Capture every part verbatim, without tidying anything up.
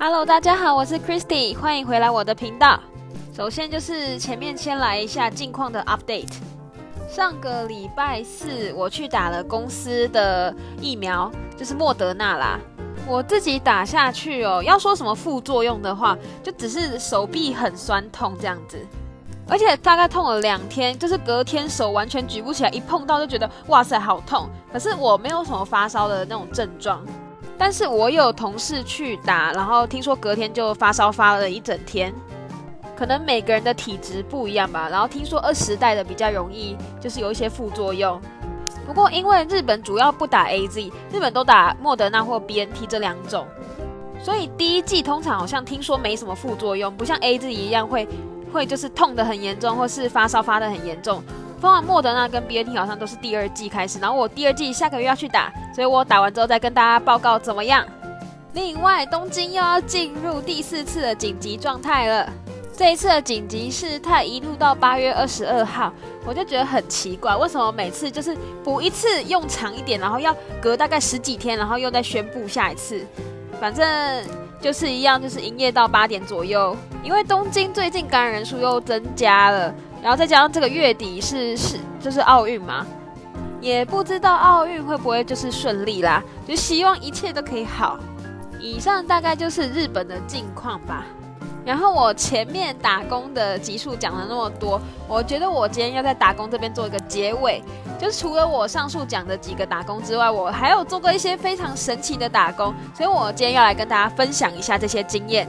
Hello， 大家好，我是 Christy， 欢迎回来我的频道。首先就是前面先来一下近况的 update。上个礼拜四我去打了公司的疫苗，就是莫德纳啦。我自己打下去哦，要说什么副作用的话，就只是手臂很酸痛这样子。而且大概痛了两天，就是隔天手完全举不起来，一碰到就觉得哇塞好痛。可是我没有什么发烧的那种症状，但是我有同事去打，然后听说隔天就发烧发了一整天。可能每个人的体质不一样吧，然后听说二十代的比较容易，就是有一些副作用。不过因为日本主要不打 A Z， 日本都打莫德纳或 B N T 这两种，所以第一剂通常好像听说没什么副作用，不像 A Z 一样会。会就是痛得很严重，或是发烧发得很严重。通常莫德纳跟 B N T 好像都是第二季开始，然后我第二季下个月要去打，所以我打完之后再跟大家报告怎么样。另外，东京又要进入第四次的紧急状态了。这一次的紧急事态一路到八月二十二号，我就觉得很奇怪，为什么每次就是补一次用长一点，然后要隔大概十几天，然后又再宣布下一次。反正就是一样，就是营业到八点左右，因为东京最近感染人数又增加了，然后再加上这个月底是是就是奥运嘛，也不知道奥运会不会就是顺利啦，就希望一切都可以好。以上大概就是日本的近况吧。然后我前面打工的集数讲了那么多，我觉得我今天要在打工这边做一个结尾，就是除了我上述讲的几个打工之外，我还有做过一些非常神奇的打工，所以我今天要来跟大家分享一下这些经验。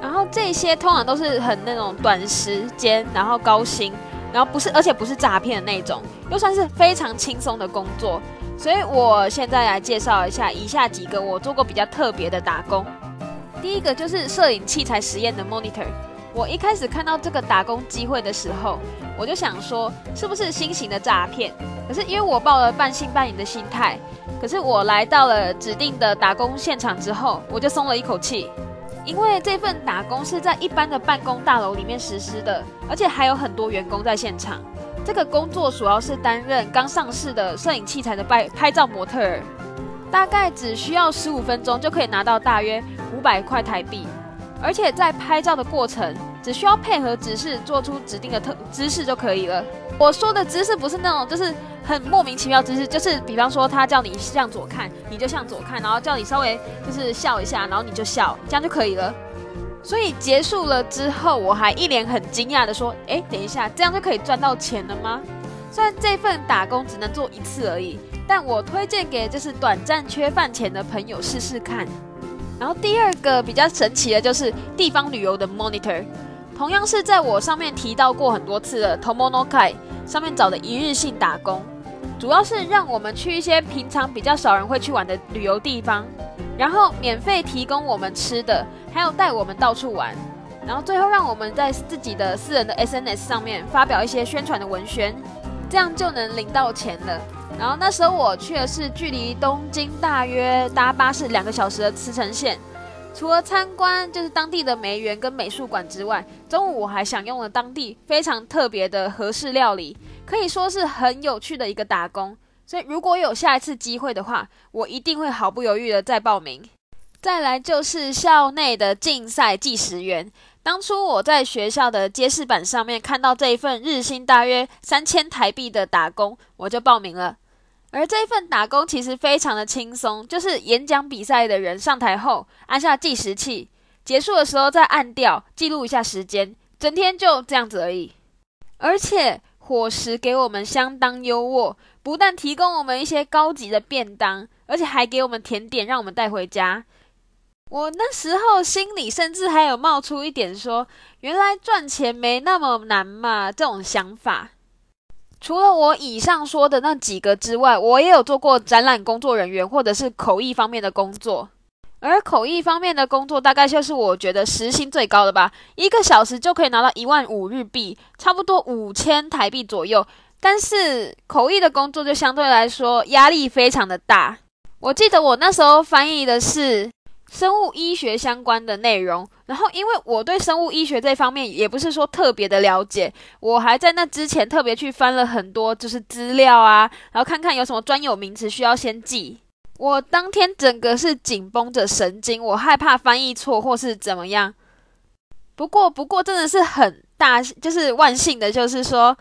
然后这些通常都是很那种短时间，然后高薪，然后不是，而且不是诈骗的那种，又算是非常轻松的工作。所以我现在来介绍一下以下几个我做过比较特别的打工。第一个就是摄影器材实验的 monitor。我一开始看到这个打工机会的时候，我就想说是不是新型的诈骗？可是因为我抱了半信半疑的心态，可是我来到了指定的打工现场之后，我就松了一口气，因为这份打工是在一般的办公大楼里面实施的，而且还有很多员工在现场。这个工作主要是担任刚上市的摄影器材的拍拍照模特儿，大概只需要十五分钟就可以拿到大约五百块台币，而且在拍照的过程只需要配合指示做出指定的特姿势就可以了。我说的姿势不是那种就是很莫名其妙姿势，就是比方说他叫你向左看，你就向左看，然后叫你稍微就是笑一下，然后你就笑，这样就可以了。所以结束了之后，我还一脸很惊讶的说：“哎，等一下，这样就可以赚到钱了吗？”虽然这份打工只能做一次而已，但我推荐给就是短暂缺饭钱的朋友试试看。然后第二个比较神奇的就是地方旅游的 monitor， 同样是在我上面提到过很多次的 Tomonokai 上面找的一日性打工，主要是让我们去一些平常比较少人会去玩的旅游地方，然后免费提供我们吃的，还有带我们到处玩，然后最后让我们在自己的私人的 S N S 上面发表一些宣传的文宣，这样就能领到钱了。然后那时候我去的是距离东京大约搭巴士两个小时的茨城县，除了参观就是当地的梅园跟美术馆之外，中午我还享用了当地非常特别的和式料理，可以说是很有趣的一个打工。所以如果有下一次机会的话，我一定会毫不犹豫的再报名。再来就是校内的竞赛计时员，当初我在学校的街市板上面看到这一份日薪大约三千台币的打工，我就报名了。而这一份打工其实非常的轻松，就是演讲比赛的人上台后按下计时器，结束的时候再按掉，记录一下时间，整天就这样子而已。而且伙食给我们相当优渥，不但提供我们一些高级的便当，而且还给我们甜点让我们带回家。我那时候心里甚至还有冒出一点说，原来赚钱没那么难嘛，这种想法。除了我以上说的那几个之外，我也有做过展览工作人员或者是口译方面的工作，而口译方面的工作大概就是我觉得时薪最高的吧，一个小时就可以拿到一万五日币，差不多五千台币左右。但是口译的工作就相对来说压力非常的大，我记得我那时候翻译的是生物医学相关的内容，然后因为我对生物医学这方面也不是说特别的了解，我还在那之前特别去翻了很多就是资料啊，然后看看有什么专有名词需要先记。我当天整个是紧绷着神经，我害怕翻译错或是怎么样。不过不过真的是很大，就是万幸的，就是说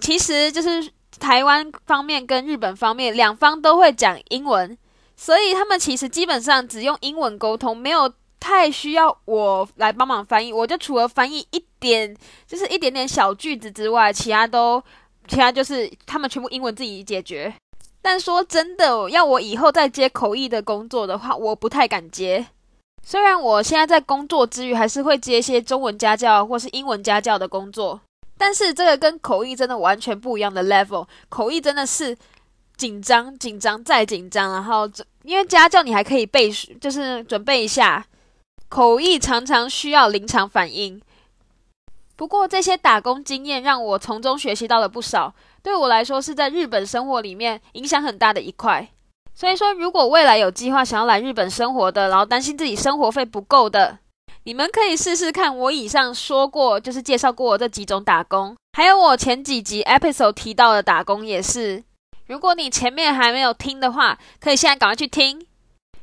其实就是台湾方面跟日本方面两方都会讲英文，所以他们其实基本上只用英文沟通，没有太需要我来帮忙翻译。我就除了翻译一点，就是一点点小句子之外，其他都其他就是他们全部英文自己解决。但说真的，要我以后再接口译的工作的话，我不太敢接。虽然我现在在工作之余还是会接一些中文家教或是英文家教的工作，但是这个跟口译真的完全不一样的 level。 口译真的是紧张紧张再紧张，然后因为家教你还可以背，就是准备一下，口译常常需要临场反应。不过这些打工经验让我从中学习到了不少，对我来说是在日本生活里面影响很大的一块。所以说如果未来有计划想要来日本生活的，然后担心自己生活费不够的，你们可以试试看我以上说过，就是介绍过我这几种打工，还有我前几集 episode 提到的打工也是。如果你前面还没有听的话，可以现在赶快去听，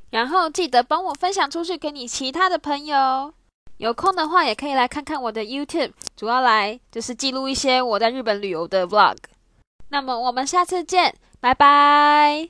然后记得帮我分享出去给你其他的朋友。有空的话也可以来看看我的 YouTube， 主要来就是记录一些我在日本旅游的 vlog。那么我们下次见，拜拜。